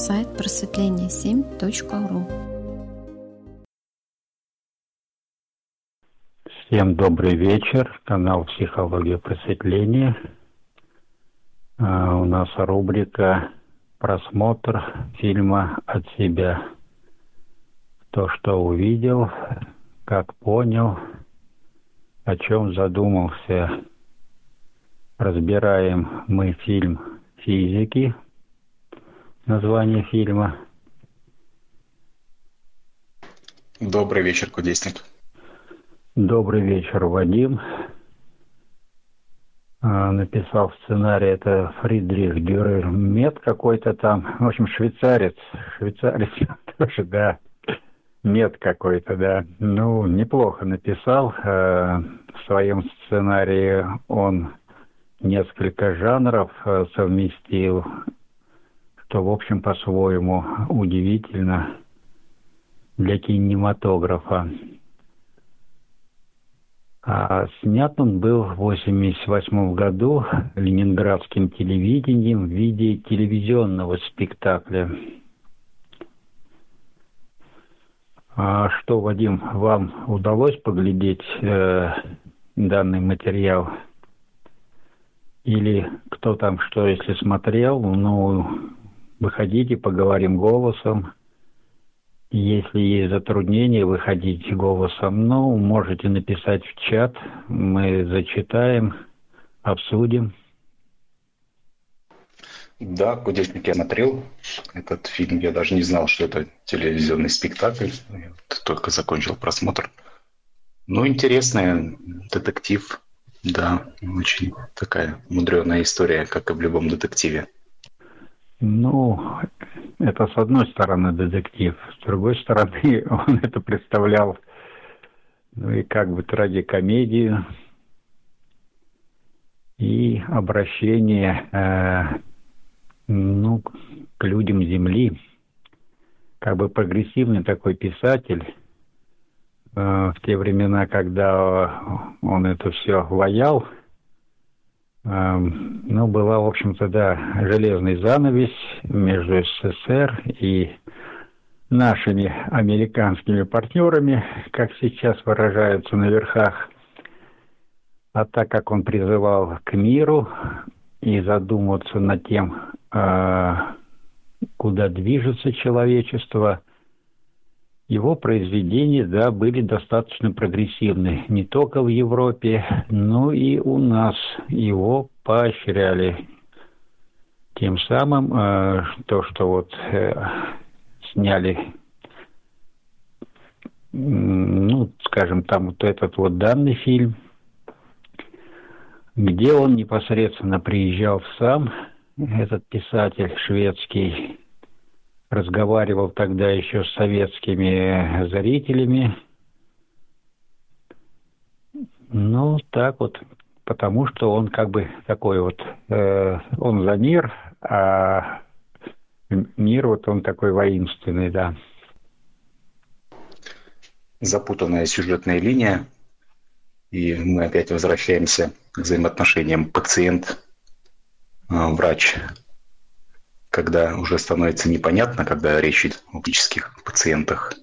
Сайт просветление7.ру. Всем добрый вечер, канал «Психология просветления». У нас рубрика «Просмотр фильма от себя». То, что увидел, как понял, о чем задумался. Разбираем мы фильм «Физики», название фильма. Добрый вечер, кудесник. Добрый вечер, Вадим. Написал сценарий, это Фридрих Дюрренматт какой-то там, в общем, швейцарец тоже, да, мед какой-то, да. Ну, неплохо написал. В своем сценарии он несколько жанров совместил, что, в общем, по-своему удивительно для кинематографа. Снят он был в 1988 году ленинградским телевидением в виде телевизионного спектакля. Что, Вадим, вам удалось поглядеть данный материал? Или кто там что, если смотрел, ну, выходите, поговорим голосом. Если есть затруднения, выходите голосом, ну, можете написать в чат, мы зачитаем, обсудим. Да, «Кудесник» я смотрел этот фильм, я даже не знал, что это телевизионный спектакль, я только закончил просмотр. Ну, интересный детектив, да, очень такая мудреная история, как и в любом детективе. Ну, это с одной стороны детектив, с другой стороны он это представлял, ну и как бы трагикомедию и обращение к людям Земли. Как бы прогрессивный такой писатель в те времена, когда он это все ваял. Ну, была, в общем-то, да, железный занавес между СССР и нашими американскими партнерами, как сейчас выражаются на верхах. А так как он призывал к миру и задумываться над тем, куда движется человечество, его произведения, да, были достаточно прогрессивны. Не только в Европе, но и у нас его поощряли. Тем самым, то, что вот сняли, ну, скажем, там вот этот вот данный фильм, где он непосредственно приезжал сам, этот писатель шведский, разговаривал тогда еще с советскими зрителями. Ну, так вот, потому что он как бы такой вот, он за мир, а мир вот он такой воинственный, да. Запутанная сюжетная линия, и мы опять возвращаемся к взаимоотношениям пациент-врач. Когда уже становится непонятно, когда речь идет о психических пациентах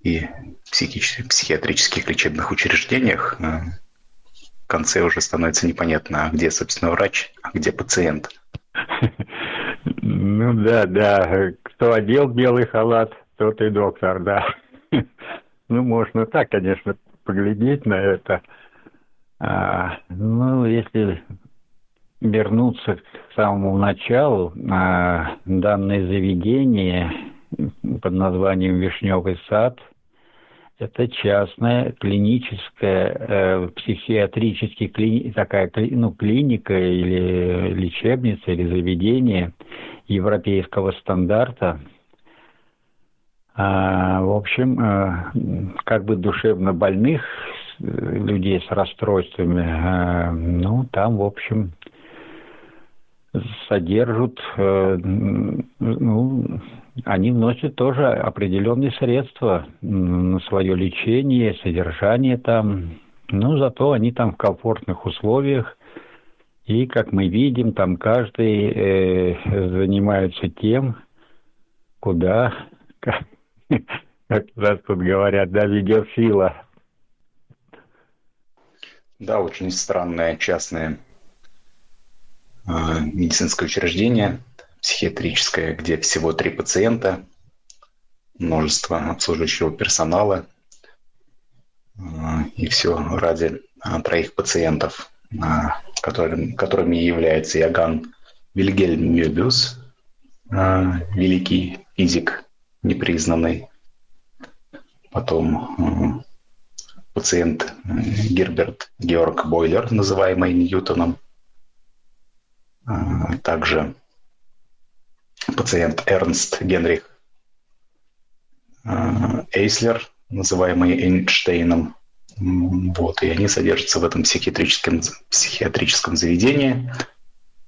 и психиатрических лечебных учреждениях, в конце уже становится непонятно, где, собственно, врач, а где пациент. Ну да. Кто одел белый халат, тот и доктор, да. Ну, можно так, конечно, поглядеть на это. Ну, если вернуться к самому началу, данное заведение под названием «Вишневый сад» – это частная клиническая, психиатрическая клиника или лечебница, или заведение европейского стандарта. В общем, как бы душевно больных людей с расстройствами, ну, там, в общем, содержат, ну, они вносят тоже определенные средства на свое лечение, содержание там, ну, зато они там в комфортных условиях, и, как мы видим, там каждый занимается тем, куда, как раз тут говорят, да, видеофила. Да, очень странное частное медицинское учреждение, психиатрическое, где всего 3 пациента, множество обслуживающего персонала, и все ради 3 пациентов, которыми является Иоганн Вильгельм Мебиус, великий физик, непризнанный, потом пациент Герберт Георг Бойлер, называемый Ньютоном, также пациент Эрнст Генрих Эйслер, называемый Эйнштейном. Вот, и они содержатся в этом психиатрическом заведении,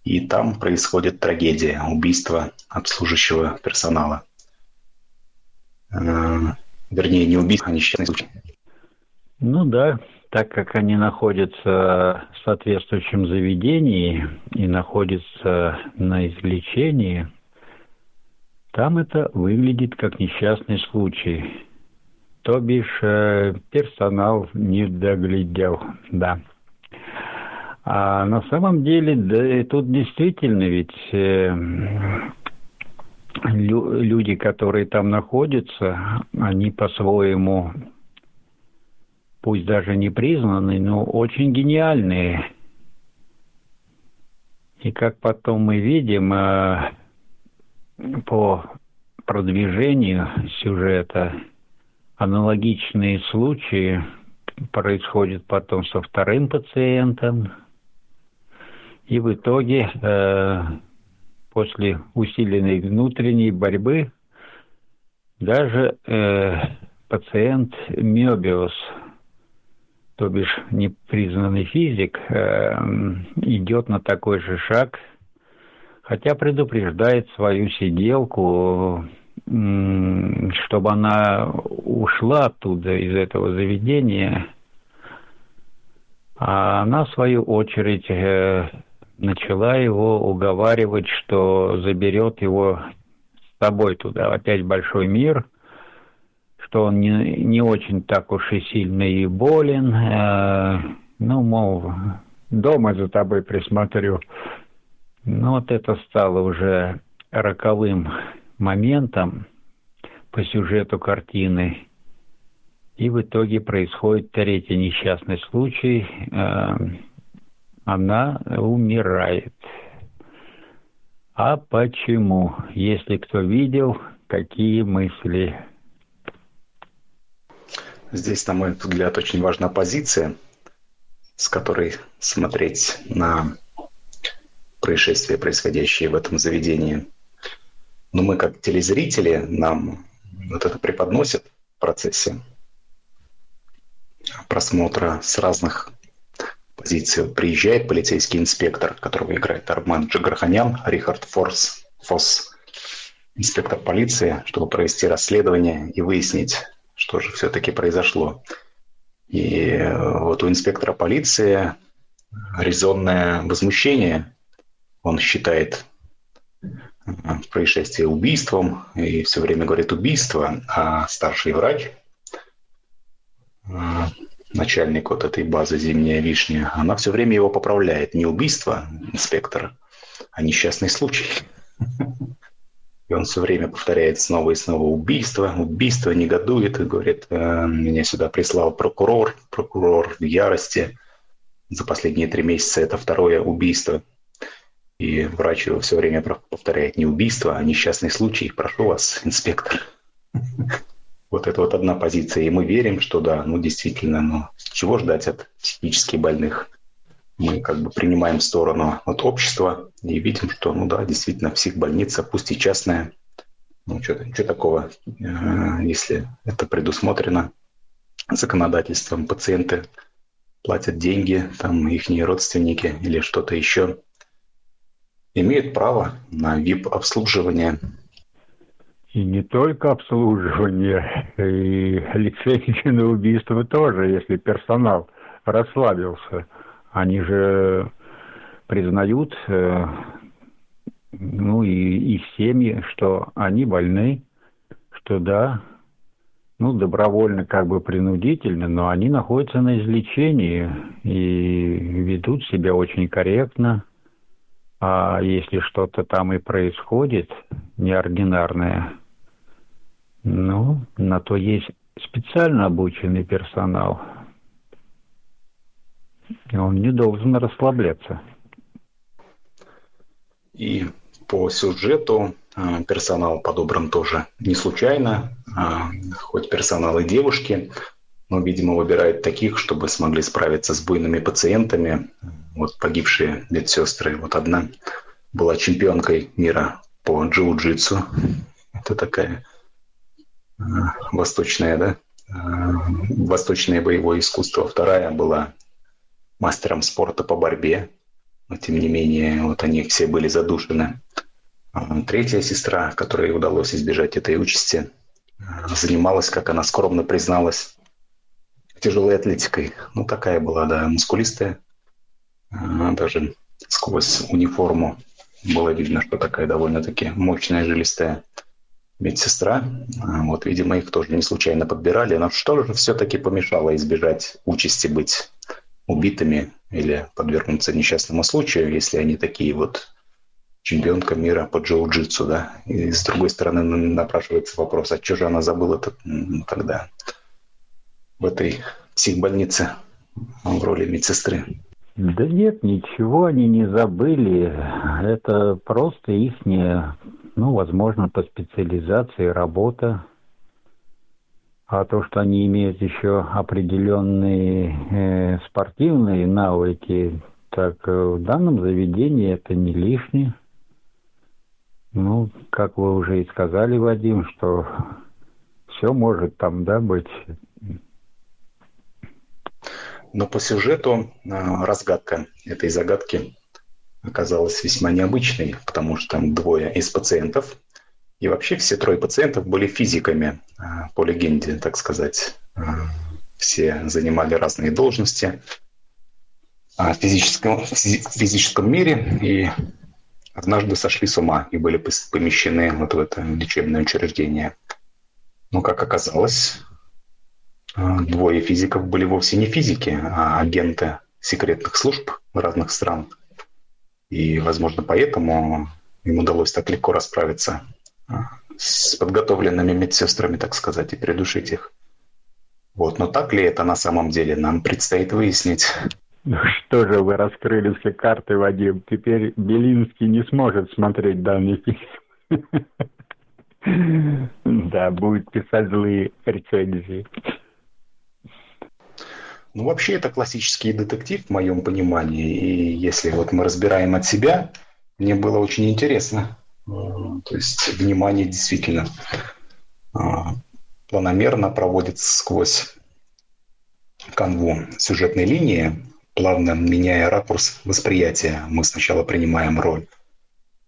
и там происходит трагедия, убийство обслуживающего персонала. Вернее, не убийство, а несчастный случай. Ну да, так как они находятся в соответствующем заведении и находятся на излечении, там это выглядит как несчастный случай. То бишь персонал не доглядел, да. А на самом деле, да, тут действительно ведь люди, которые там находятся, они по-своему, пусть даже не признанные, но очень гениальные. И как потом мы видим по продвижению сюжета, аналогичные случаи происходят потом со вторым пациентом. И в итоге, после усиленной внутренней борьбы, даже пациент Мебиус, то бишь непризнанный физик, идет на такой же шаг, хотя предупреждает свою сиделку, чтобы она ушла оттуда, из этого заведения. А она, в свою очередь, начала его уговаривать, что заберет его с собой туда. Опять большой мир, что он не очень так уж и сильно и болен. Ну, мол, дома за тобой присмотрю. Ну, вот это стало уже роковым моментом по сюжету картины. И в итоге происходит третий несчастный случай. Она умирает. А почему? Если кто видел, какие мысли? Здесь, на мой взгляд, очень важна позиция, с которой смотреть на происшествия, происходящие в этом заведении. Но мы, как телезрители, нам вот это преподносят в процессе просмотра с разных позиций. Приезжает полицейский инспектор, которого играет Армен Джигарханян, Рихард Фосс, инспектор полиции, чтобы провести расследование и выяснить, что же все-таки произошло. И вот у инспектора полиции резонное возмущение. Он считает происшествие убийством и все время говорит убийство, а старший врач, начальник вот этой базы «Зимняя вишня», она все время его поправляет. Не убийство инспектора, а несчастный случай. И он все время повторяет снова и снова убийство, убийство, негодует и говорит: меня сюда прислал прокурор в ярости. За последние 3 месяца это 2-е убийство. И врач его все время повторяет: не убийство, а несчастный случай. Прошу вас, инспектор. Вот это вот одна позиция. И мы верим, что да, ну действительно, ну чего ждать от психически больных? Мы как бы принимаем сторону от общества и видим, что ну да, действительно, психбольница, пусть и частная. Ну что такого, если это предусмотрено законодательством? Пациенты платят деньги, там ихние родственники или что-то еще, имеют право на VIP-обслуживание. И не только обслуживание, и лицензию на убийство тоже, если персонал расслабился. Они же признают, ну и их семьи, что они больны. что да, ну, добровольно, как бы принудительно, но они находятся на излечении и ведут себя очень корректно. А если что-то там и происходит неординарное, ну, на то есть специально обученный персонал. Он не должен расслабляться. И по сюжету персонал подобран тоже не случайно. Хоть персонал и девушки, но, видимо, выбирают таких, чтобы смогли справиться с буйными пациентами. Вот погибшие медсестры. Вот одна была чемпионкой мира по джиу-джитсу. Это такая восточная, да? Восточное боевое искусство. Вторая была мастером спорта по борьбе. Но, тем не менее, вот они все были задушены. Третья сестра, которой удалось избежать этой участи, занималась, как она скромно призналась, тяжелой атлетикой. Ну, такая была, да, мускулистая. Даже сквозь униформу было видно, что такая довольно-таки мощная, жилистая медсестра. Вот, видимо, их тоже не случайно подбирали. Но что же все-таки помешало избежать участи быть убитыми или подвергнуться несчастному случаю, если они такие вот чемпионка мира по джиу-джитсу, да? И с другой стороны напрашивается вопрос, а что же она забыла тогда в этой психбольнице в роли медсестры? Да нет, ничего они не забыли. Это просто их, ну, возможно, по специализации работа. А то, что они имеют еще определенные спортивные навыки, так в данном заведении это не лишнее. Ну, как вы уже и сказали, Вадим, что все может там, да, быть. Но по сюжету разгадка этой загадки оказалась весьма необычной, потому что там двое из пациентов, и вообще все трое пациентов были физиками, по легенде, так сказать. Все занимали разные должности в физическом мире, и однажды сошли с ума и были помещены вот в это лечебное учреждение. Но, как оказалось, двое физиков были вовсе не физики, а агенты секретных служб разных стран. И, возможно, поэтому им удалось так легко расправиться с подготовленными медсестрами, так сказать, и придушить их. Вот. Но так ли это на самом деле, нам предстоит выяснить. Ну что же вы раскрыли все карты, Вадим. Теперь Белинский не сможет смотреть данный фильм. Да, будет писать злые рецензии. Ну, вообще, это классический детектив, в моем понимании. И если вот мы разбираем от себя, мне было очень интересно. То есть, внимание действительно планомерно проводится сквозь канву сюжетной линии, плавно меняя ракурс восприятия. Мы сначала принимаем роль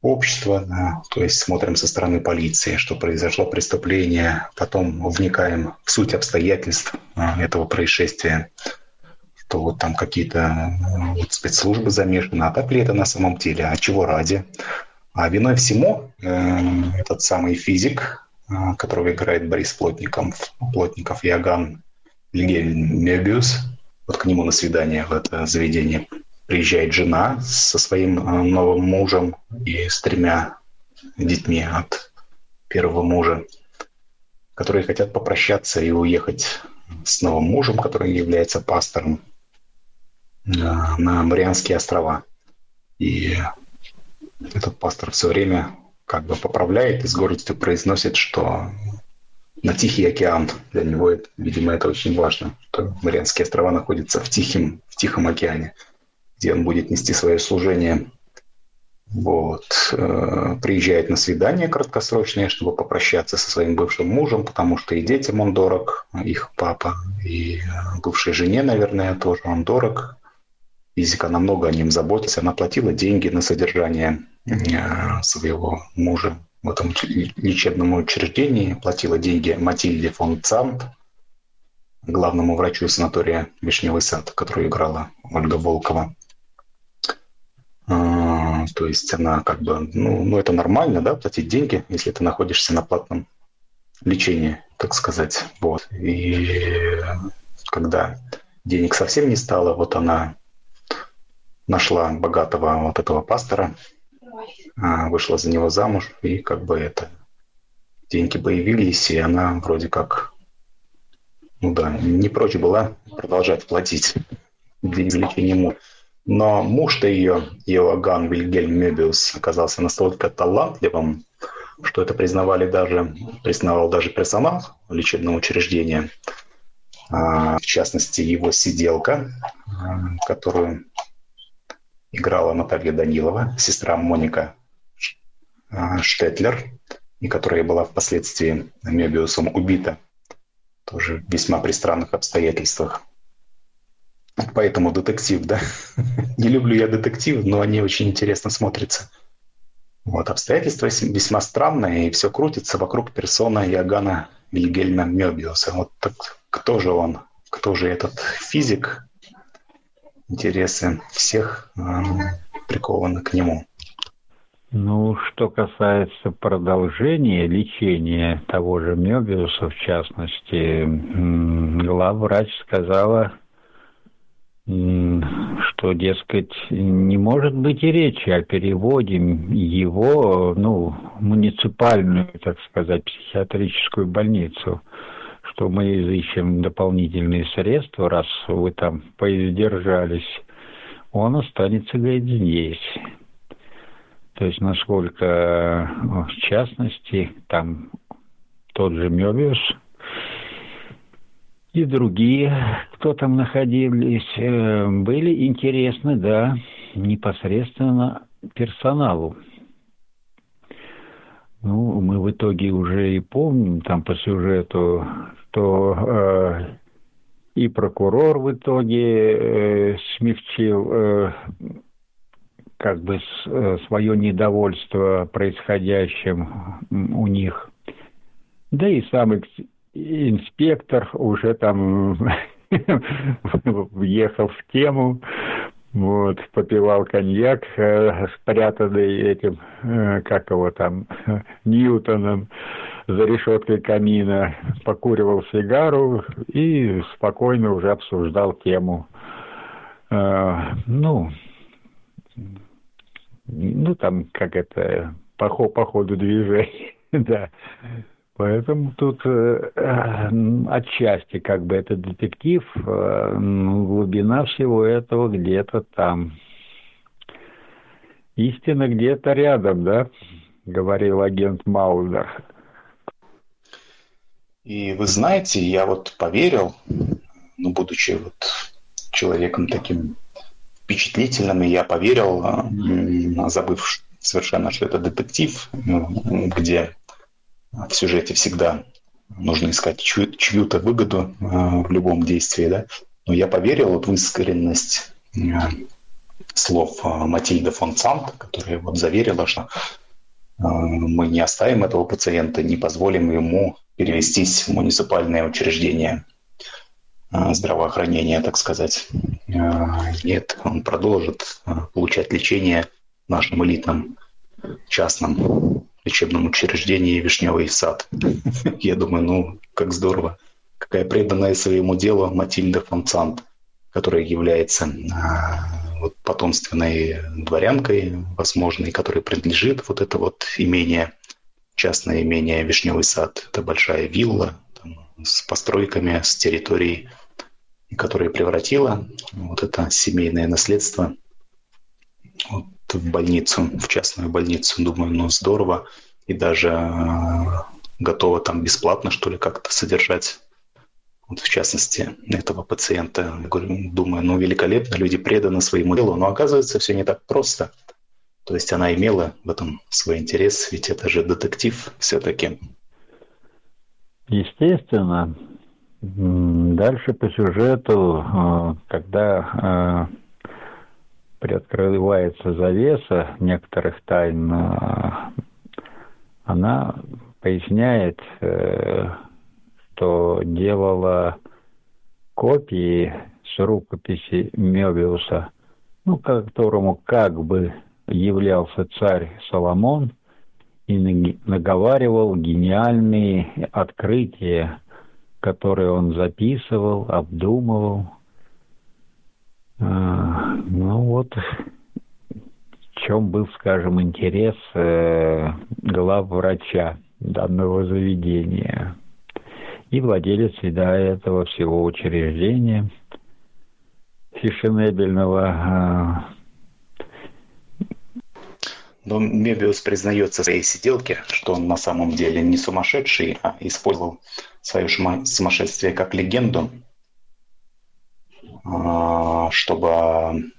общества, да, то есть смотрим со стороны полиции, что произошло преступление, потом вникаем в суть обстоятельств этого происшествия, что вот там какие-то вот спецслужбы замешаны, а так ли это на самом деле, а чего ради. А виной всему этот самый физик, которого играет Борис Плотников, Иоганн Вильгельм Мебиус. Вот к нему на свидание в это заведение приезжает жена со своим новым мужем и с 3 детьми от первого мужа, которые хотят попрощаться и уехать с новым мужем, который является пастором, на Марианские острова. И этот пастор все время как бы поправляет и с гордостью произносит, что на Тихий океан. Для него, это, видимо, это очень важно, что Марианские острова находятся в Тихом океане, где он будет нести свое служение. Вот. Приезжает на свидание краткосрочное, чтобы попрощаться со своим бывшим мужем, потому что и детям он дорог, их папа, и бывшей жене, наверное, тоже он дорог. Физика намного о нем заботится. Она платила деньги на содержание своего мужа в этом лечебном учреждении, платила деньги Матильде фон Цанд, главному врачу санатория «Вишневый сад», которую играла Ольга Волкова. То есть она как бы... Ну, это нормально, да, платить деньги, если ты находишься на платном лечения, так сказать. Вот. И когда денег совсем не стало, вот она нашла богатого вот этого пастора, вышла за него замуж, и как бы это... Деньги появились, и она вроде как, ну да, не прочь была продолжать платить для извлечения мужа. Но муж-то ее, Иоганн Вильгельм Мебиус, оказался настолько талантливым, что это признавал даже персонал лечебного учреждения, в частности, его сиделка, которую играла Наталья Данилова, сестра Моника Штетлер, и которая была впоследствии Мебиусом убита, тоже в весьма при странных обстоятельствах. Поэтому детектив, да? Не люблю я детектив, но они очень интересно смотрятся. Вот, обстоятельства весьма странные, и все крутится вокруг персоны Иоганна Вильгельма Мебиуса. Вот так кто же он? Кто же этот физик? Интересы всех прикованы к нему. Ну, что касается продолжения лечения того же Мебиуса, в частности, главврач сказала, что, дескать, не может быть и речи о переводе его, в муниципальную, так сказать, психиатрическую больницу, что мы изыщем дополнительные средства, раз вы там поиздержались, он останется, говорит, здесь. То есть, насколько, в частности, там тот же Мебиус и другие, кто там находились, были интересны, да, непосредственно персоналу. Ну, мы в итоге уже и помним там по сюжету, что и прокурор в итоге смягчил... как бы свое недовольство происходящим у них. Да и сам инспектор уже там въехал в тему, вот, попивал коньяк, спрятанный этим, как его там, Ньютоном за решеткой камина, покуривал сигару и спокойно уже обсуждал тему. Там, как это, по ходу движения, да. Поэтому тут отчасти, как бы, это детектив, глубина всего этого где-то там. Истина где-то рядом, да, говорил агент Маулер. И вы знаете, я вот поверил, будучи вот человеком таким впечатлительным, и я поверил, забыв совершенно, что это детектив, где в сюжете всегда нужно искать чью-то выгоду в любом действии, да. Но я поверил вот в искренность слов Матильды фон Цанд, которая вот заверила, что мы не оставим этого пациента, не позволим ему перевестись в муниципальное учреждение здравоохранения, так сказать. Нет, он продолжит получать лечение в нашем элитном частном лечебном учреждении «Вишневый сад». Я думаю, как здорово. Какая преданная своему делу Матильда фон Цанд, которая является потомственной дворянкой, возможно, и которой принадлежит вот это вот имение, частное имение «Вишневый сад». Это большая вилла там, с постройками, с территорией, которая превратила вот это семейное наследство вот в больницу, в частную больницу. Думаю, здорово. И даже готова там бесплатно, что ли, как-то содержать, вот в частности, этого пациента. Думаю, великолепно, люди преданы своему делу. Но оказывается, все не так просто. То есть она имела в этом свой интерес, ведь это же детектив все-таки. Естественно. Дальше по сюжету, когда приоткрывается завеса некоторых тайн, она поясняет, что делала копии с рукописи Мебиуса, которому как бы являлся царь Соломон, и наговаривал гениальные открытия, которые он записывал, обдумывал. Ну вот, в чем был, скажем, интерес главврача данного заведения и владелец этого всего учреждения фешенебельного. Но Мебиус признается в своей сиделке, что он на самом деле не сумасшедший, а использовал свое сумасшествие как легенду, чтобы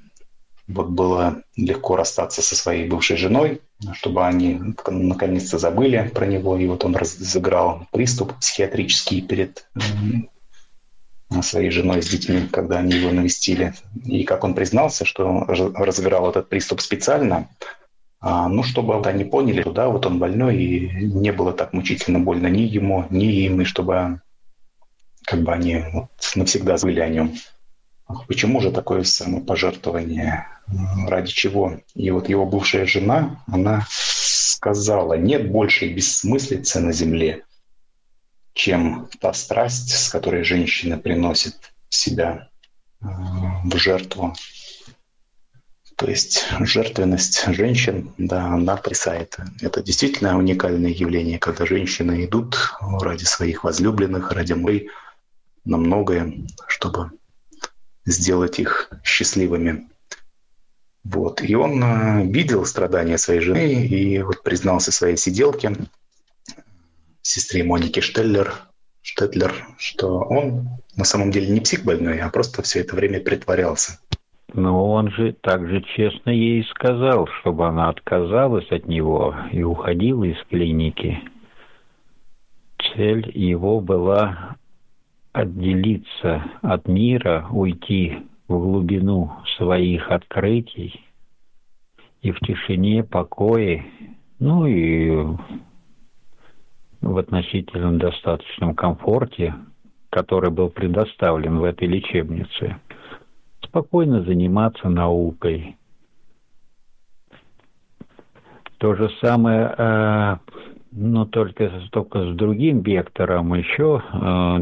вот было легко расстаться со своей бывшей женой, чтобы они наконец-то забыли про него. И вот он разыграл приступ психиатрический перед своей женой с детьми, когда они его навестили. И как он признался, что разыграл этот приступ специально, чтобы они поняли, что да, вот он больной, и не было так мучительно больно ни ему, ни им, и чтобы они навсегда забыли о нем. Почему же такое самопожертвование? Ради чего? И вот его бывшая жена, она сказала: нет большей бессмыслицы на земле, чем та страсть, с которой женщина приносит себя в жертву. То есть жертвенность женщин, да, она потрясает. Это действительно уникальное явление, когда женщины идут ради своих возлюбленных, ради мужей на многое, чтобы сделать их счастливыми. Вот. И он видел страдания своей жены и вот признался своей сиделке, сестре Монике Штетлер, что он на самом деле не психбольной, а просто все это время притворялся. Но он же также честно ей сказал, чтобы она отказалась от него и уходила из клиники. Цель его была отделиться от мира, уйти в глубину своих открытий и в тишине, покое, ну и в относительном достаточном комфорте, который был предоставлен в этой лечебнице, спокойно заниматься наукой. То же самое, но только с другим вектором. Еще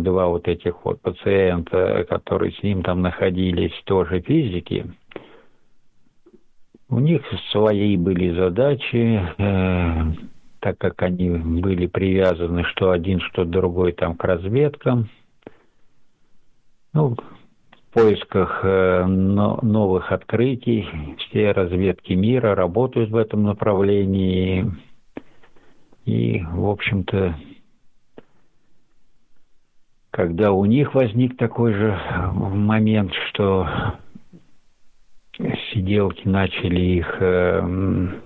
два этих пациента, которые с ним там находились, тоже физики. У них свои были задачи, так как они были привязаны что один, что другой там к разведкам. В поисках новых открытий. Все разведки мира работают в этом направлении. И, в общем-то, когда у них возник такой же момент, что сиделки начали их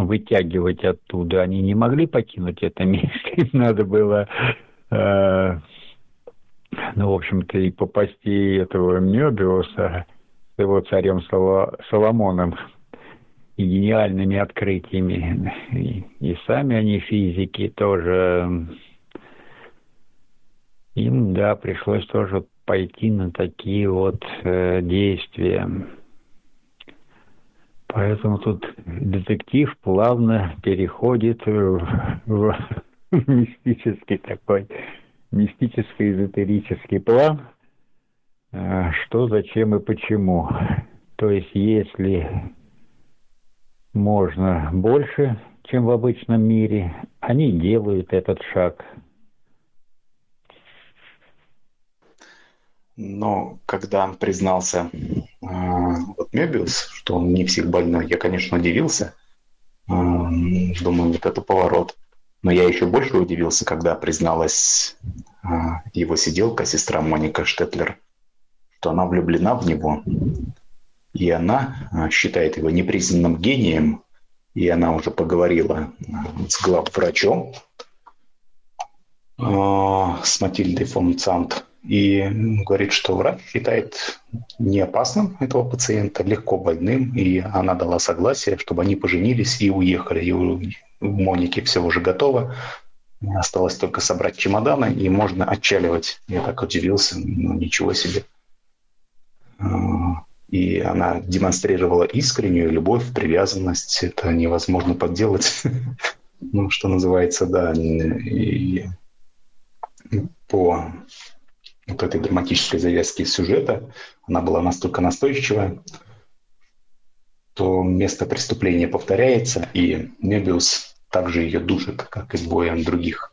вытягивать оттуда, они не могли покинуть это место, им надо было... и по пости этого Мебиуса с его царем Соломоном и гениальными открытиями. И сами они физики тоже. Им, да, пришлось тоже пойти на такие действия. Поэтому тут детектив плавно переходит в мистический такой... мистический эзотерический план, что, зачем и почему. То есть, если можно больше, чем в обычном мире, они делают этот шаг. Но когда признался Мебиус, что он не психбольной, я, конечно, удивился. Думаю, это поворот. Но я еще больше удивился, когда призналась его сиделка, сестра Моника Штетлер, что она влюблена в него. И она считает его непризнанным гением. И она уже поговорила с главврачом, с Матильдой фон Цанд. И говорит, что врач считает неопасным этого пациента, легко больным. И она дала согласие, чтобы они поженились и уехали. И у Моники все уже готово. Осталось только собрать чемоданы, и можно отчаливать. Я так удивился, ничего себе. И она демонстрировала искреннюю любовь, привязанность. Это невозможно подделать. ну, что называется, да, и по вот этой драматической завязке сюжета она была настолько настойчива, то место преступления повторяется, и Мебиус также ее душит, как и двое других.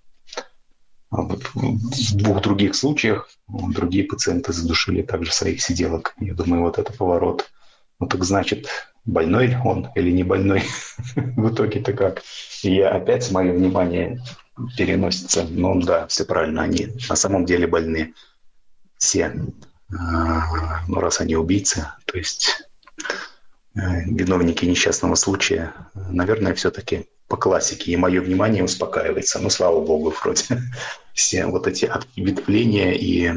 Вот в двух других случаях другие пациенты задушили также своих сиделок. Я думаю, вот это поворот. Ну так значит, больной он или не больной? В итоге-то как? И опять мое внимание переносится. Ну да, все правильно, они на самом деле больны. Все. Ну раз они убийцы, то есть виновники несчастного случая, наверное, все-таки по классике. И мое внимание успокаивается. Ну, слава богу, вроде. Все вот эти ответвления и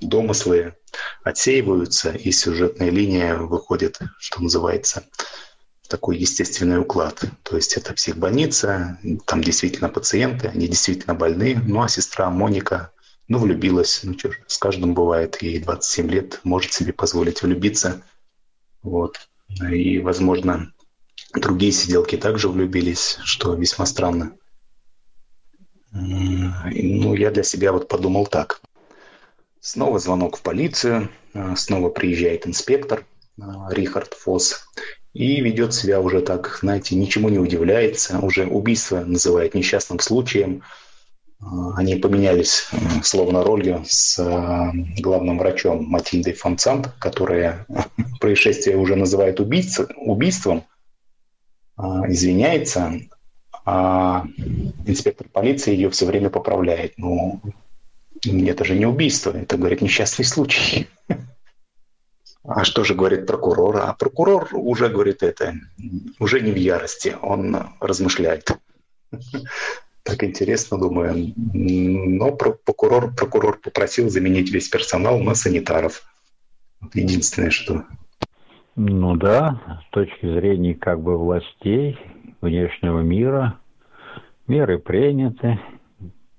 домыслы отсеиваются, и сюжетная линия выходит, что называется, в такой естественный уклад. То есть это психбольница, там действительно пациенты, они действительно больны. Ну, а сестра Моника, ну, влюбилась. Ну, что ж, с каждым бывает. Ей 27 лет, может себе позволить влюбиться. Вот. И, возможно, другие сиделки также влюбились, что весьма странно. Ну, я для себя вот подумал так. Снова звонок в полицию, снова приезжает инспектор Рихард Фосс и ведет себя уже так, знаете, ничему не удивляется, уже убийство называет несчастным случаем. Они поменялись словно ролью с главным врачом Матильдой фон Цанд, которая происшествие уже называет убийством, извиняется, а инспектор полиции ее все время поправляет. Ну, это же не убийство, это, говорит, несчастный случай. А что же говорит прокурор? А прокурор уже, говорит, это, уже не в ярости, он размышляет. Так интересно, думаю. Но прокурор попросил заменить весь персонал на санитаров. Единственное, что... Ну да, с точки зрения как бы властей, внешнего мира, меры приняты,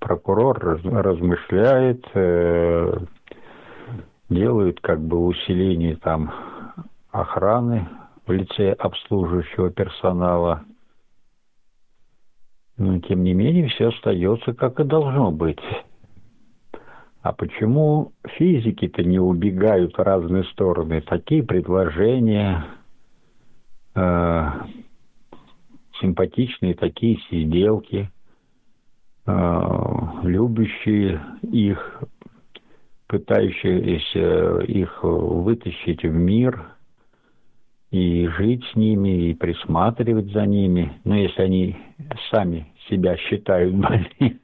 прокурор размышляет, делают как бы усиление там охраны в лице обслуживающего персонала. Но, тем не менее, все остается, как и должно быть. А почему физики-то не убегают в разные стороны? Такие предложения, симпатичные такие сиделки, любящие их, пытающиеся их вытащить в мир и жить с ними, и присматривать за ними. Ну, если они сами себя считают больными.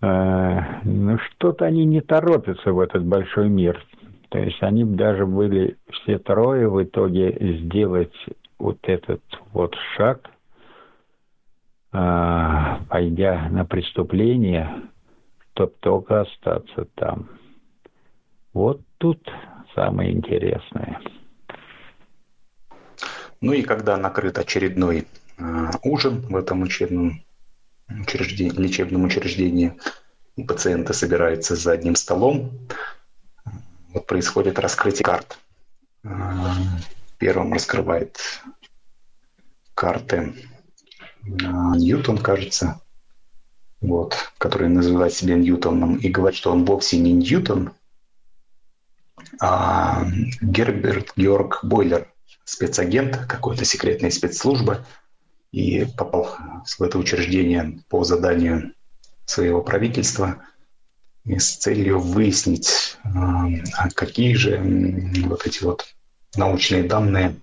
Ну, что-то они не торопятся в этот большой мир. То есть они даже были все трое в итоге сделать вот этот вот шаг, пойдя на преступление, чтобы только остаться там. Вот тут самое интересное. Ну и когда накрыт очередной ужин в этом лечебном учреждении, и пациенты собираются за одним столом, вот происходит раскрытие карт. Первым раскрывает карты Ньютон, кажется, вот, который называет себя Ньютоном, и говорит, что он вовсе не Ньютон, а Герберт Георг Бойлер, спецагент какой-то секретной спецслужбы, и попал в это учреждение по заданию своего правительства с целью выяснить, какие же вот эти вот научные данные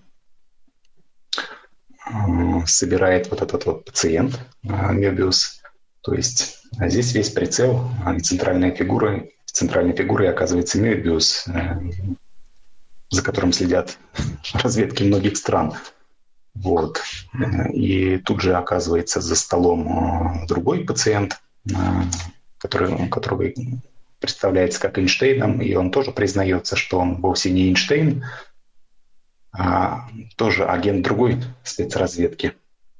собирает вот этот вот пациент Мебиус. То есть здесь весь прицел и центральной фигурой оказывается Мебиус, за которым следят разведки многих стран. Вот. И тут же оказывается за столом другой пациент, который представляется как Эйнштейном, и он тоже признается, что он вовсе не Эйнштейн, а тоже агент другой спецразведки.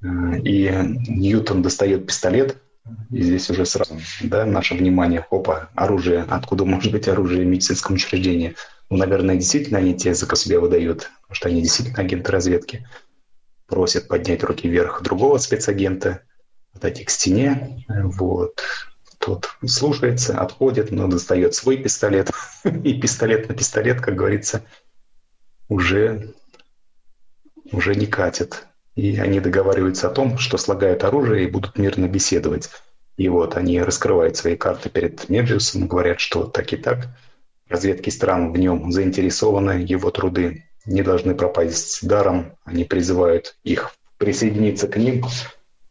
И Ньютон достает пистолет, и здесь уже сразу, да, наше внимание, опа, оружие, откуда может быть оружие в медицинском учреждении? Ну, наверное, действительно они те, за кого себя выдают, потому что они действительно агенты разведки. Просит поднять руки вверх другого спецагента, кстати, к стене, вот. Тот слушается, отходит, но достает свой пистолет. И пистолет на пистолет, как говорится, уже не катит. И они договариваются о том, что слагают оружие и будут мирно беседовать. И вот они раскрывают свои карты перед Мебиусом, говорят, что так и так. Разведки стран в нем заинтересованы, его труды не должны пропасть даром. Они призывают их присоединиться к ним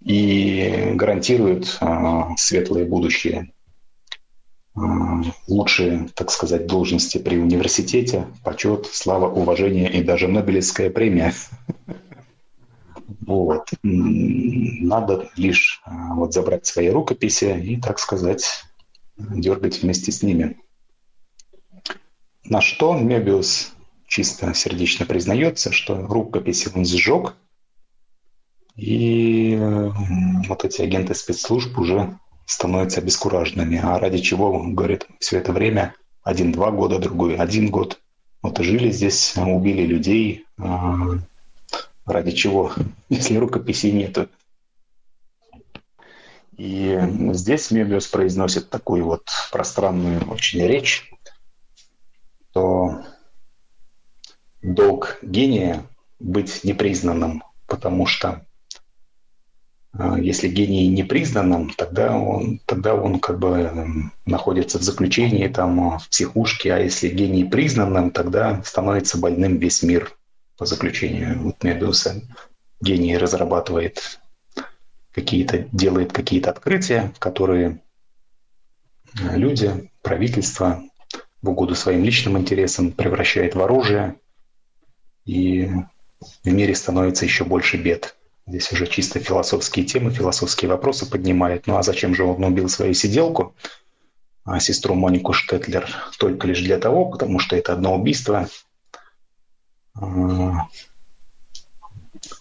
и гарантируют светлое будущее, лучшие, так сказать, должности при университете, почет, слава, уважение и даже Нобелевская премия. Вот. Надо лишь вот забрать свои рукописи и, так сказать, дергать вместе с ними. На что Мебиус чисто сердечно признается, что рукописи он сжег, и вот эти агенты спецслужб уже становятся обескураженными. А ради чего, говорит, все это время, один-два года, другой 1 год. Вот жили здесь, убили людей. Ради чего, если рукописей нету? И здесь Мебиус произносит такую вот пространную очень речь, что долг гения быть непризнанным, потому что если гений не признан, тогда он как бы находится в заключении, там, в психушке, а если гений признан, тогда становится больным весь мир. По заключению вот Мебиуса, гений разрабатывает делает какие-то открытия, которые люди, правительство в угоду своим личным интересам превращает в оружие, и в мире становится еще больше бед. Здесь уже чисто философские темы, философские вопросы поднимает. Ну а зачем же он убил свою сиделку, сестру Монику Штетлер, только лишь для того, потому что это одно убийство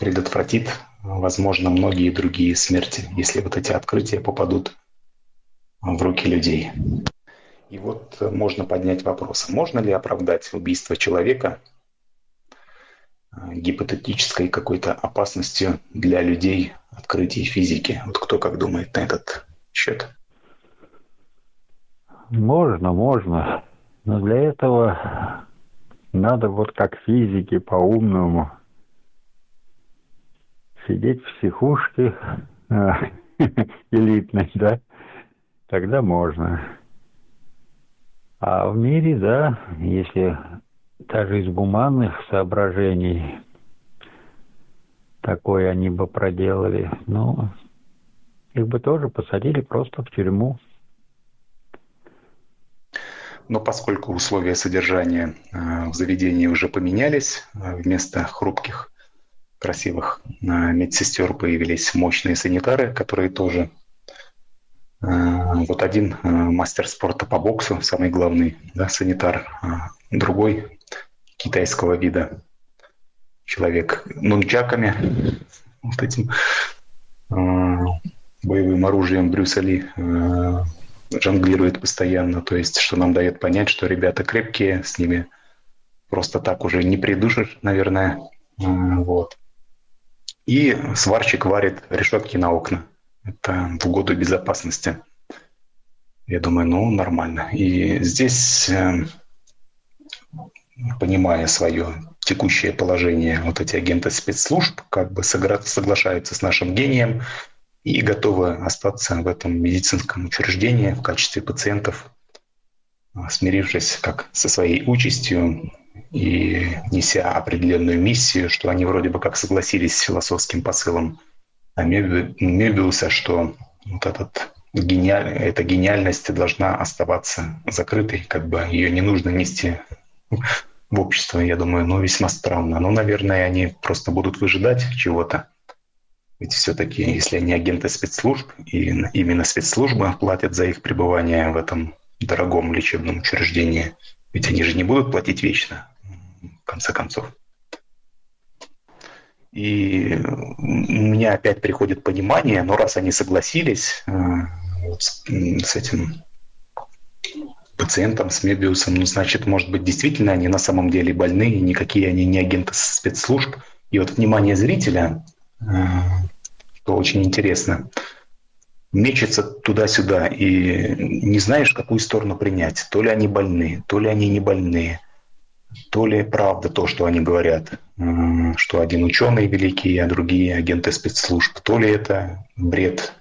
предотвратит, возможно, многие другие смерти, если вот эти открытия попадут в руки людей. И вот можно поднять вопрос, можно ли оправдать убийство человека гипотетической какой-то опасностью для людей открытий физики? Вот кто как думает на этот счет? Можно. Но для этого надо вот как физики по-умному сидеть в психушке элитной, да? Тогда можно. А в мире, да, если даже из гуманных соображений такое они бы проделали, ну, их бы тоже посадили просто в тюрьму. Но поскольку условия содержания в заведении уже поменялись, вместо хрупких, красивых медсестер появились мощные санитары, которые тоже... Вот один мастер спорта по боксу, самый главный, да, санитар, другой китайского вида человек нунчаками, вот этим боевым оружием Брюса Ли, жонглирует постоянно, то есть, что нам дает понять, что ребята крепкие, с ними просто так уже не придушишь, наверное, вот. И сварщик варит решетки на окна. Это в угоду безопасности. Я думаю, ну, нормально. И здесь, понимая свое текущее положение, вот эти агенты спецслужб как бы соглашаются с нашим гением и готовы остаться в этом медицинском учреждении в качестве пациентов, смирившись как со своей участью и неся определенную миссию, что они вроде бы как согласились с философским посылом Мебиуса, что вот эта гениальность должна оставаться закрытой, как бы ее не нужно нести в общество. Я думаю, ну, весьма странно. Ну, наверное, они просто будут выжидать чего-то. Ведь все-таки, если они агенты спецслужб, и именно спецслужбы платят за их пребывание в этом дорогом лечебном учреждении, ведь они же не будут платить вечно, в конце концов. И у меня опять приходит понимание, но раз они согласились вот с этим пациентом, с Мебиусом, ну, значит, может быть, действительно они на самом деле больны, и никакие они не агенты спецслужб. И вот внимание зрителя, что очень интересно, мечется туда-сюда и не знаешь, какую сторону принять. То ли они больны, то ли они не больны, то ли правда то, что они говорят, что один ученый великий, а другие агенты спецслужб, то ли это бред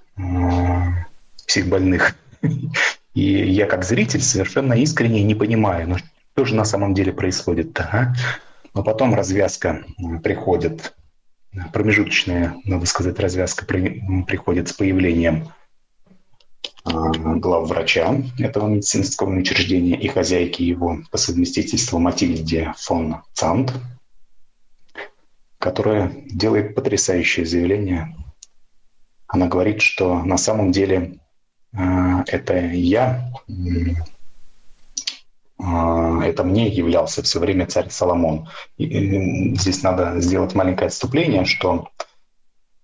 всех больных. И я как зритель совершенно искренне не понимаю, ну что же на самом деле происходит-то, а? Но потом развязка приходит, промежуточная, надо сказать, развязка приходит с появлением главврача этого медицинского учреждения и хозяйки его по совместительству Матильде фон Цанд, которая делает потрясающее заявление. Она говорит, что на самом деле это я, это мне являлся все время царь Соломон. И здесь надо сделать маленькое отступление, что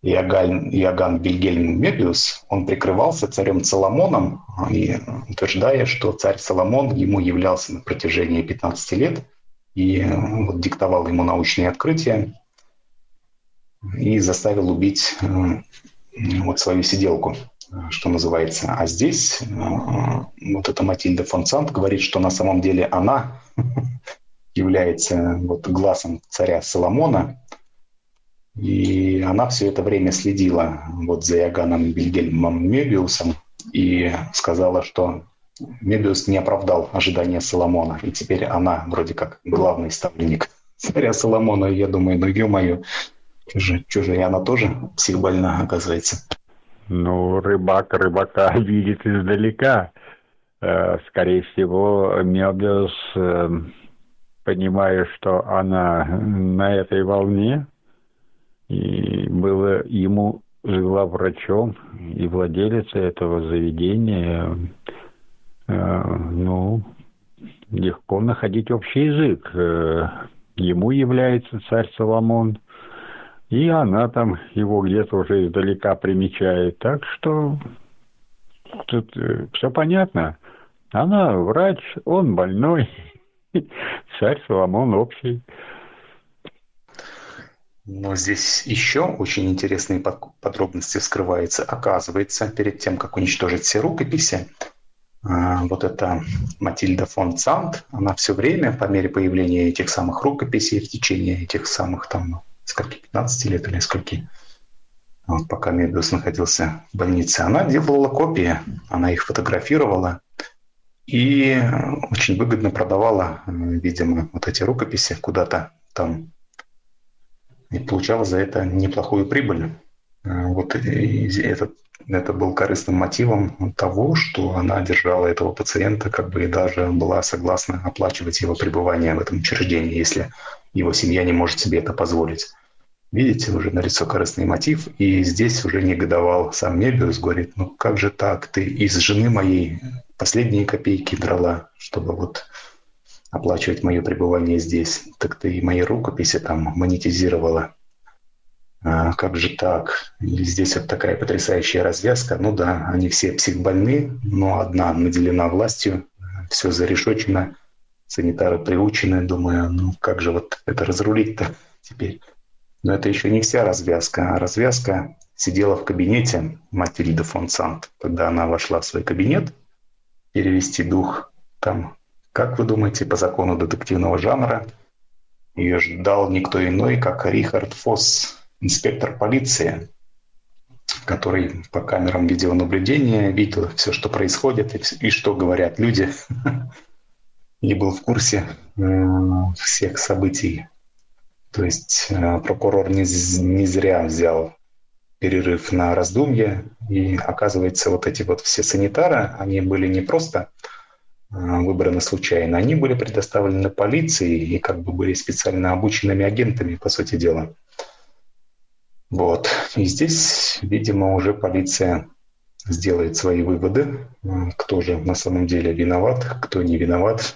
Иоганн Вильгельм Мебиус, он прикрывался царем Соломоном, и утверждая, что царь Соломон ему являлся на протяжении 15 лет и вот диктовал ему научные открытия и заставил убить вот свою сиделку, что называется. А здесь вот эта Матильда фон Цанд говорит, что на самом деле она является вот глазом царя Соломона, и она все это время следила вот за Иоганном Вильгельмом Мебиусом и сказала, что Мебиус не оправдал ожидания Соломона. И теперь она вроде как главный ставленник царя Соломона. Я думаю, ну ё-моё, чужая и она тоже психбольна, оказывается. Ну, рыбак рыбака видит издалека. Скорее всего, Мебиус, понимая, что она на этой волне, и было ему главврачом и владелицей этого заведения, ну, легко находить общий язык. Ему является царь Соломон, и она там его где-то уже издалека примечает. Так что тут все понятно. Она врач, он больной, царь Соломон общий. Но здесь еще очень интересные подробности вскрываются. Оказывается, перед тем, как уничтожить все рукописи, вот эта Матильда фон Цанд, она все время, по мере появления этих самых рукописей, в течение этих самых, там, скольки, 15 лет или скольки, вот пока Мебиус находился в больнице, она делала копии, она их фотографировала и очень выгодно продавала, видимо, вот эти рукописи куда-то там, и получал за это неплохую прибыль. Вот это был корыстным мотивом того, что она держала этого пациента, как бы и даже была согласна оплачивать его пребывание в этом учреждении, если его семья не может себе это позволить. Видите, уже нарисован корыстный мотив, и здесь уже негодовал сам Мебиус, говорит, ну как же так, ты из жены моей последние копейки драла, чтобы вот оплачивать мое пребывание здесь. Так ты и мои рукописи там монетизировала. А как же так? И здесь вот такая потрясающая развязка. Ну да, они все психбольны, но одна наделена властью, все зарешочено, санитары приучены. Думаю, ну как же вот это разрулить-то теперь? Но это еще не вся развязка. А развязка сидела в кабинете Матильда фон Цанд, когда она вошла в свой кабинет, перевести дух там. Как вы думаете, по закону детективного жанра ее ждал никто иной, как Рихард Фосс, инспектор полиции, который по камерам видеонаблюдения видел все, что происходит и что говорят люди, и был в курсе всех событий. То есть прокурор не зря взял перерыв на раздумье, и оказывается, вот эти вот все санитары, они были не просто выбраны случайно. Они были предоставлены полиции и как бы были специально обученными агентами, по сути дела. Вот. И здесь, видимо, уже полиция сделает свои выводы, кто же на самом деле виноват, кто не виноват.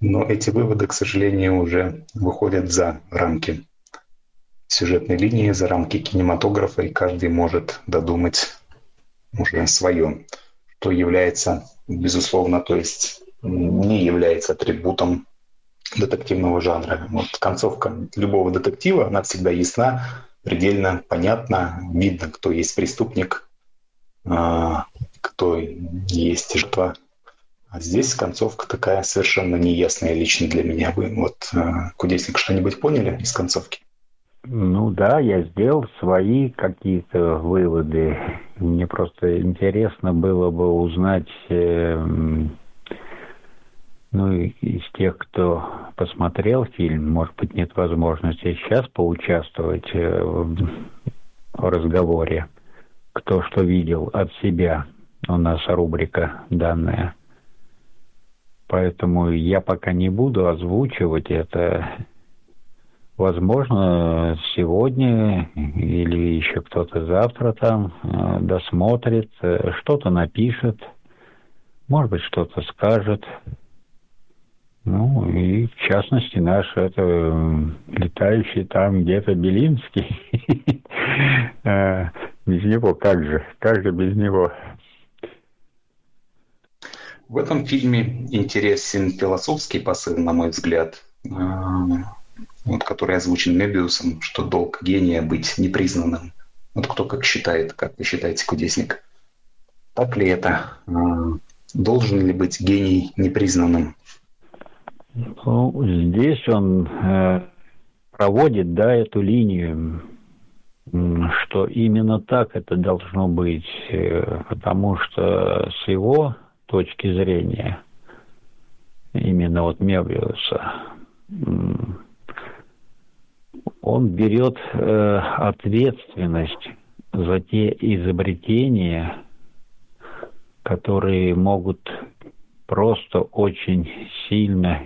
Но эти выводы, к сожалению, уже выходят за рамки сюжетной линии, за рамки кинематографа, и каждый может додумать уже свое, что является, безусловно, то есть не является атрибутом детективного жанра. Вот концовка любого детектива, она всегда ясна, предельно понятна, видно, кто есть преступник, кто есть жертва. А здесь концовка такая совершенно неясная лично для меня. Вы, вот, Кудесник, что-нибудь поняли из концовки? Ну да, я сделал свои какие-то выводы. Мне просто интересно было бы узнать, из тех, кто посмотрел фильм, может быть, нет возможности сейчас поучаствовать в разговоре, кто что видел от себя. У нас рубрика данная. Поэтому я пока не буду озвучивать это. Возможно, сегодня или еще кто-то завтра там досмотрит, что-то напишет, может быть, что-то скажет. Ну, и в частности наш летающий там где-то Белинский. Без него как же без него? В этом фильме интересен философский посыл, на мой взгляд, который озвучен Мебиусом, что долг гения быть непризнанным. Вот кто как считает, как вы считаете, Кудесник? Так ли это? Должен ли быть гений непризнанным? Ну, здесь он проводит, эту линию, что именно так это должно быть, потому что с его точки зрения, именно Мебиуса, он берет ответственность за те изобретения, которые могут просто очень сильно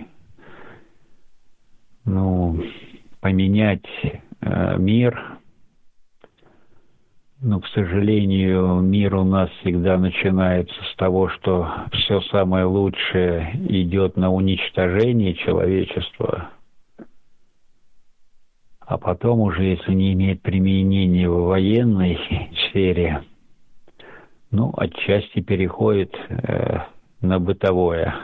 поменять мир. К сожалению, мир у нас всегда начинается с того, что все самое лучшее идет на уничтожение человечества, а потом уже, если не имеет применения в военной сфере, отчасти переходит на бытовое.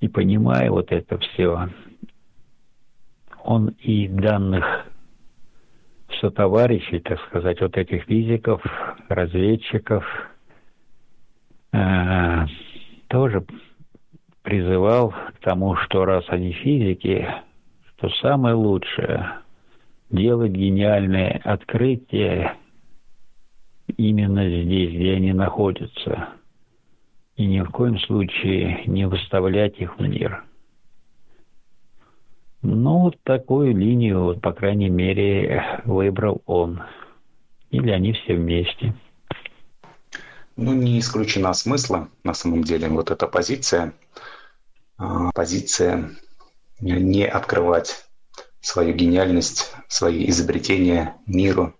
И понимая вот это все, он и данных сотоварищей, так сказать, вот этих физиков, разведчиков, тоже призывал к тому, что раз они физики, то самое лучшее делать гениальные открытия именно здесь, где они находятся, и ни в коем случае не выставлять их в мир. Такую линию, по крайней мере, выбрал он. Или они все вместе. Не исключена смысла, на самом деле, вот эта позиция. Позиция не открывать свою гениальность, свои изобретения миру.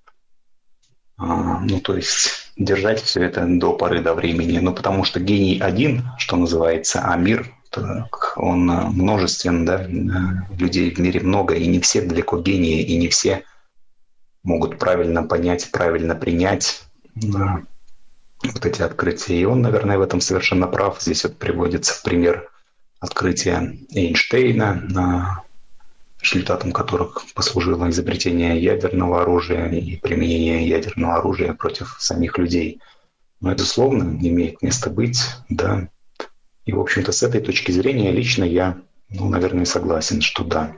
Держать все это до поры до времени. Потому что гений один, что называется, а мир, он множествен, людей в мире много, и не все далеко гении, и не все могут правильно понять, правильно принять вот эти открытия. И он, наверное, в этом совершенно прав. Здесь приводится в пример открытия Эйнштейна, результатом которых послужило изобретение ядерного оружия и применение ядерного оружия против самих людей. Но это, безусловно, имеет место быть, да. И, в общем-то, с этой точки зрения лично я, наверное, согласен, что да,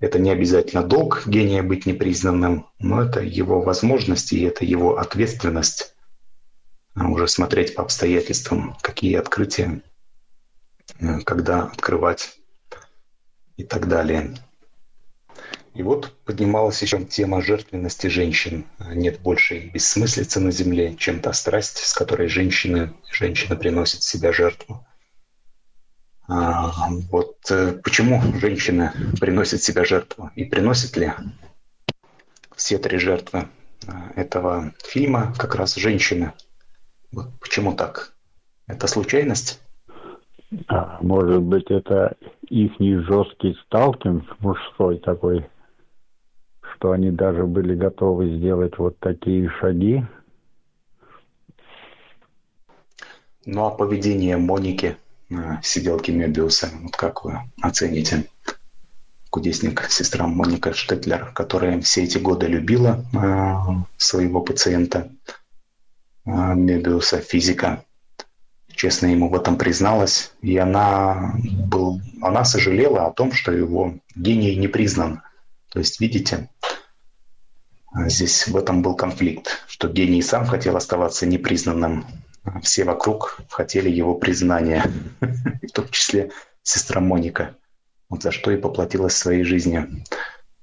это не обязательно долг гения быть непризнанным, но это его возможность и это его ответственность уже смотреть по обстоятельствам, какие открытия, когда открывать и так далее. И поднималась еще тема жертвенности женщин. Нет большей бессмыслицы на земле, чем та страсть, с которой женщина приносит в себя жертву. Почему женщина приносит в себя жертву? И приносит ли? Все три жертвы этого фильма как раз женщина. Почему так? Это случайность? Может быть, это их не жесткий сталкинг мужской такой, что они даже были готовы сделать вот такие шаги. А поведение Моники, сиделки Мебиуса, как вы оцените? Кудесник, сестра Моника Штетлер, которая все эти годы любила своего пациента, Мебиуса «Физика». Честно ему в этом призналась. И она сожалела о том, что его гений не признан. То есть, видите, здесь в этом был конфликт, что гений сам хотел оставаться непризнанным. А все вокруг хотели его признания, в том числе сестра Моника, вот за что и поплатилась своей жизнью.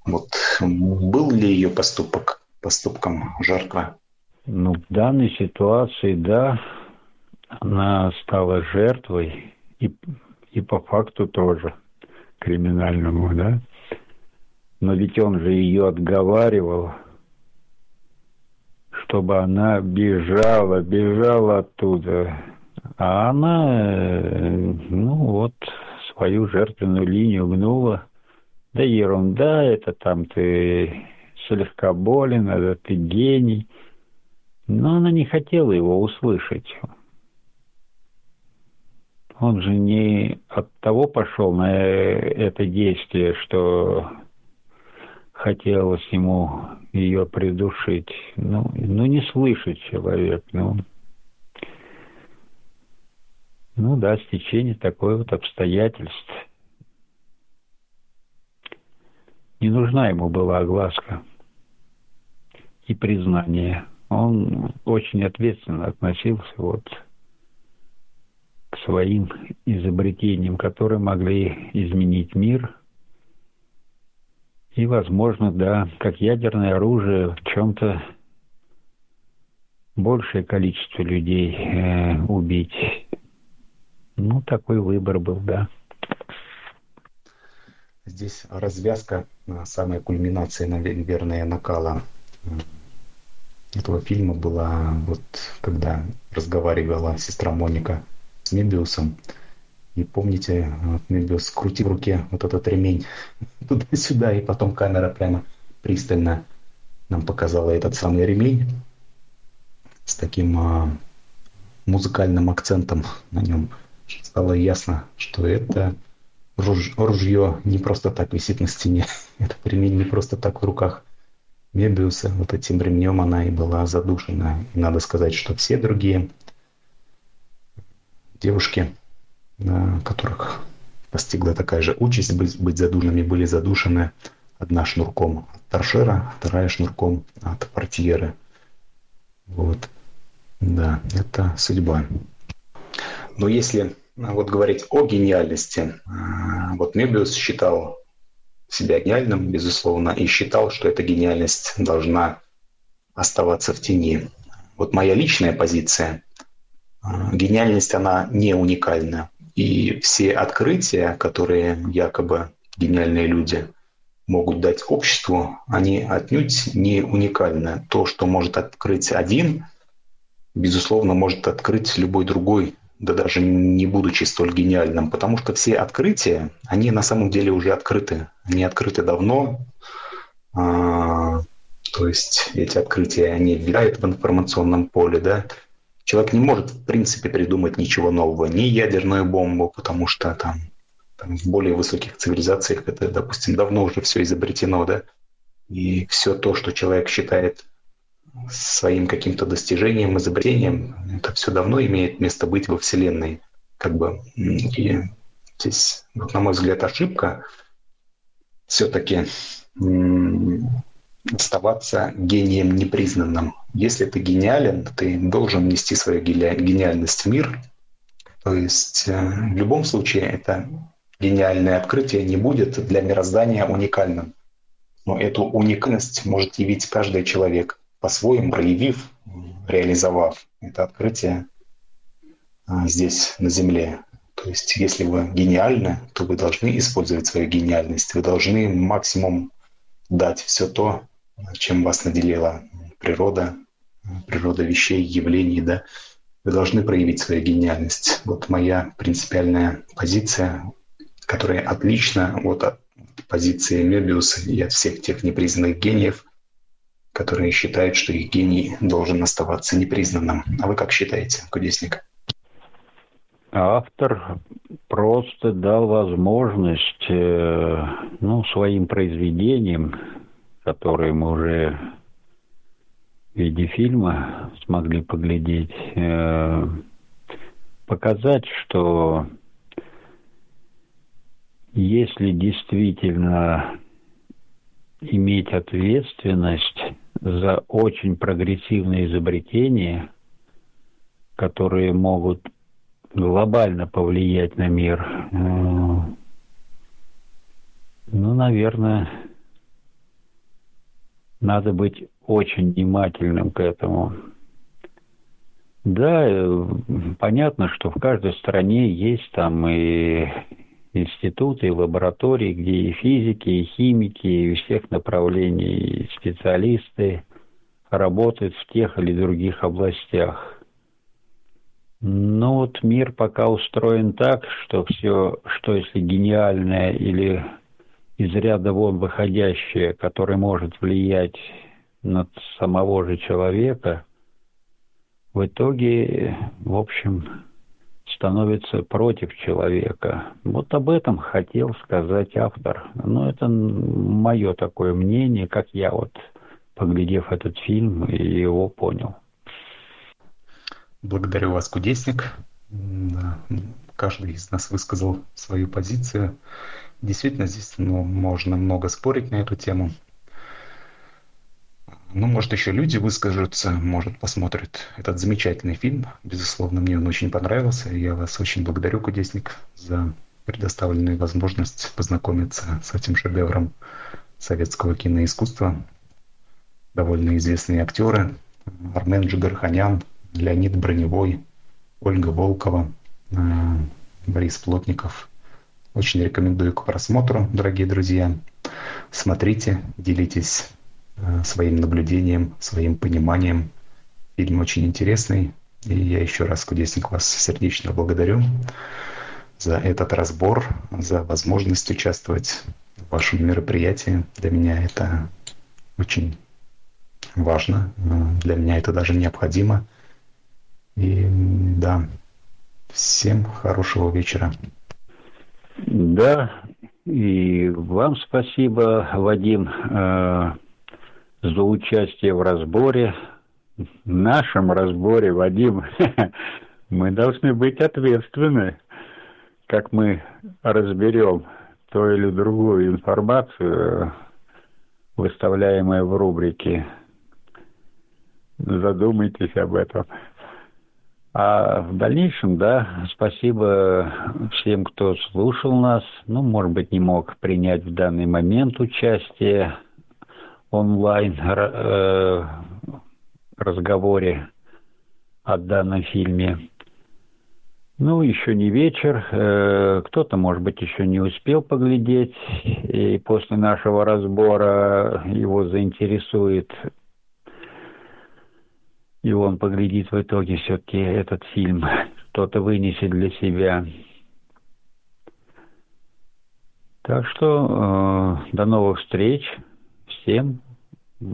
Вот был ли ее поступком жертва? Ну, в данной ситуации, да, она стала жертвой и по факту тоже криминальному, да. Но ведь он же ее отговаривал, чтобы она бежала оттуда. А она, ну вот, свою жертвенную линию гнула. Да ерунда, это там ты слегка болен, это ты гений. Но она не хотела его услышать. Он же не от того пошел на это действие, что хотелось ему ее придушить. Ну не слышит человек. Ну да, стечение такое вот обстоятельств. Не нужна ему была огласка и признание. Он очень ответственно относился вот к своим изобретениям, которые могли изменить мир. И, возможно, да, как ядерное оружие, в чем-то большее количество людей убить. Ну, такой выбор был, да. Здесь развязка, самая кульминация, наверное, накала этого фильма была, вот когда разговаривала сестра Моника с Мебиусом. И помните, Мебиус крутил в руке вот этот ремень туда-сюда, и потом камера прямо пристально нам показала этот самый ремень с таким музыкальным акцентом на нем. Стало ясно, что это ружье не просто так висит на стене, этот ремень не просто так в руках Мебиуса. Вот этим ремнем она и была задушена. И надо сказать, что все другие девушки, которых постигла такая же участь быть задушенными, были задушены: одна шнурком от торшера, вторая шнурком от портьеры. Вот. Да, это судьба. Но если вот говорить о гениальности, вот Мебиус считал себя гениальным, безусловно, и считал, что эта гениальность должна оставаться в тени. Вот моя личная позиция: гениальность, она не уникальна. И все открытия, которые якобы гениальные люди могут дать обществу, они отнюдь не уникальны. То, что может открыть один, безусловно, может открыть любой другой, да даже не будучи столь гениальным, потому что все открытия, они на самом деле уже открыты. Они открыты давно, то есть эти открытия, они витают в информационном поле, да. Человек не может, в принципе, придумать ничего нового, ни ядерную бомбу, потому что там в более высоких цивилизациях это, допустим, давно уже все изобретено, да. И все то, что человек считает своим каким-то достижением, изобретением, это все давно имеет место быть во Вселенной. Как бы. И здесь, вот, на мой взгляд, ошибка все-таки оставаться гением непризнанным. Если ты гениален, ты должен нести свою гениальность в мир. То есть в любом случае это гениальное открытие не будет для мироздания уникальным. Но эту уникальность может явить каждый человек, по-своему проявив, реализовав это открытие здесь, на Земле. То есть если вы гениальны, то вы должны использовать свою гениальность, вы должны максимум дать все то, чем вас наделила природа вещей, явлений, да. Вы должны проявить свою гениальность. Вот моя принципиальная позиция, которая отлична вот от позиции Мебиуса и от всех тех непризнанных гениев, которые считают, что их гений должен оставаться непризнанным. А вы как считаете, Кудесник? Автор просто дал возможность своим произведениям, которые мы уже в виде фильма смогли поглядеть, показать, что если действительно иметь ответственность за очень прогрессивные изобретения, которые могут глобально повлиять на мир, ну, наверное, надо быть очень внимательным к этому. Да, понятно, что в каждой стране есть там и институты, и лаборатории, где и физики, и химики, и всех направлений специалисты работают в тех или других областях. Но вот мир пока устроен так, что все, что если гениальное или из ряда вон выходящее, которое может влиять на самого же человека, в итоге, в общем, становится против человека. Вот об этом хотел сказать автор. Но это мое такое мнение, как я вот, поглядев этот фильм, его понял. Благодарю вас, Кудесник. Да. Каждый из нас высказал свою позицию. Действительно, здесь можно много спорить на эту тему. Ну, может, еще люди выскажутся, может, посмотрят этот замечательный фильм. Безусловно, мне он очень понравился. Я вас очень благодарю, Кудесник, за предоставленную возможность познакомиться с этим шедевром советского киноискусства. Довольно известные актеры: Армен Джигарханян, Леонид Броневой, Ольга Волкова, Борис Плотников. Очень рекомендую к просмотру, дорогие друзья. Смотрите, делитесь своим наблюдением, своим пониманием. Фильм очень интересный. И я еще раз, Кудесник, вас сердечно благодарю за этот разбор, за возможность участвовать в вашем мероприятии. Для меня это очень важно. Для меня это даже необходимо. И да, всем хорошего вечера. Да, и вам спасибо, Вадим, за участие в разборе, в нашем разборе, Вадим. Мы должны быть ответственны, как мы разберем ту или другую информацию, выставляемую в рубрике. Задумайтесь об этом. А в дальнейшем, да, спасибо всем, кто слушал нас, ну, может быть, не мог принять в данный момент участие онлайн разговоре о данном фильме. Ну, еще не вечер, кто-то, может быть, еще не успел поглядеть, и после нашего разбора его заинтересует, и он поглядит в итоге все-таки этот фильм, что-то вынесет для себя. Так что до новых встреч. Всем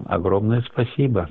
огромное спасибо.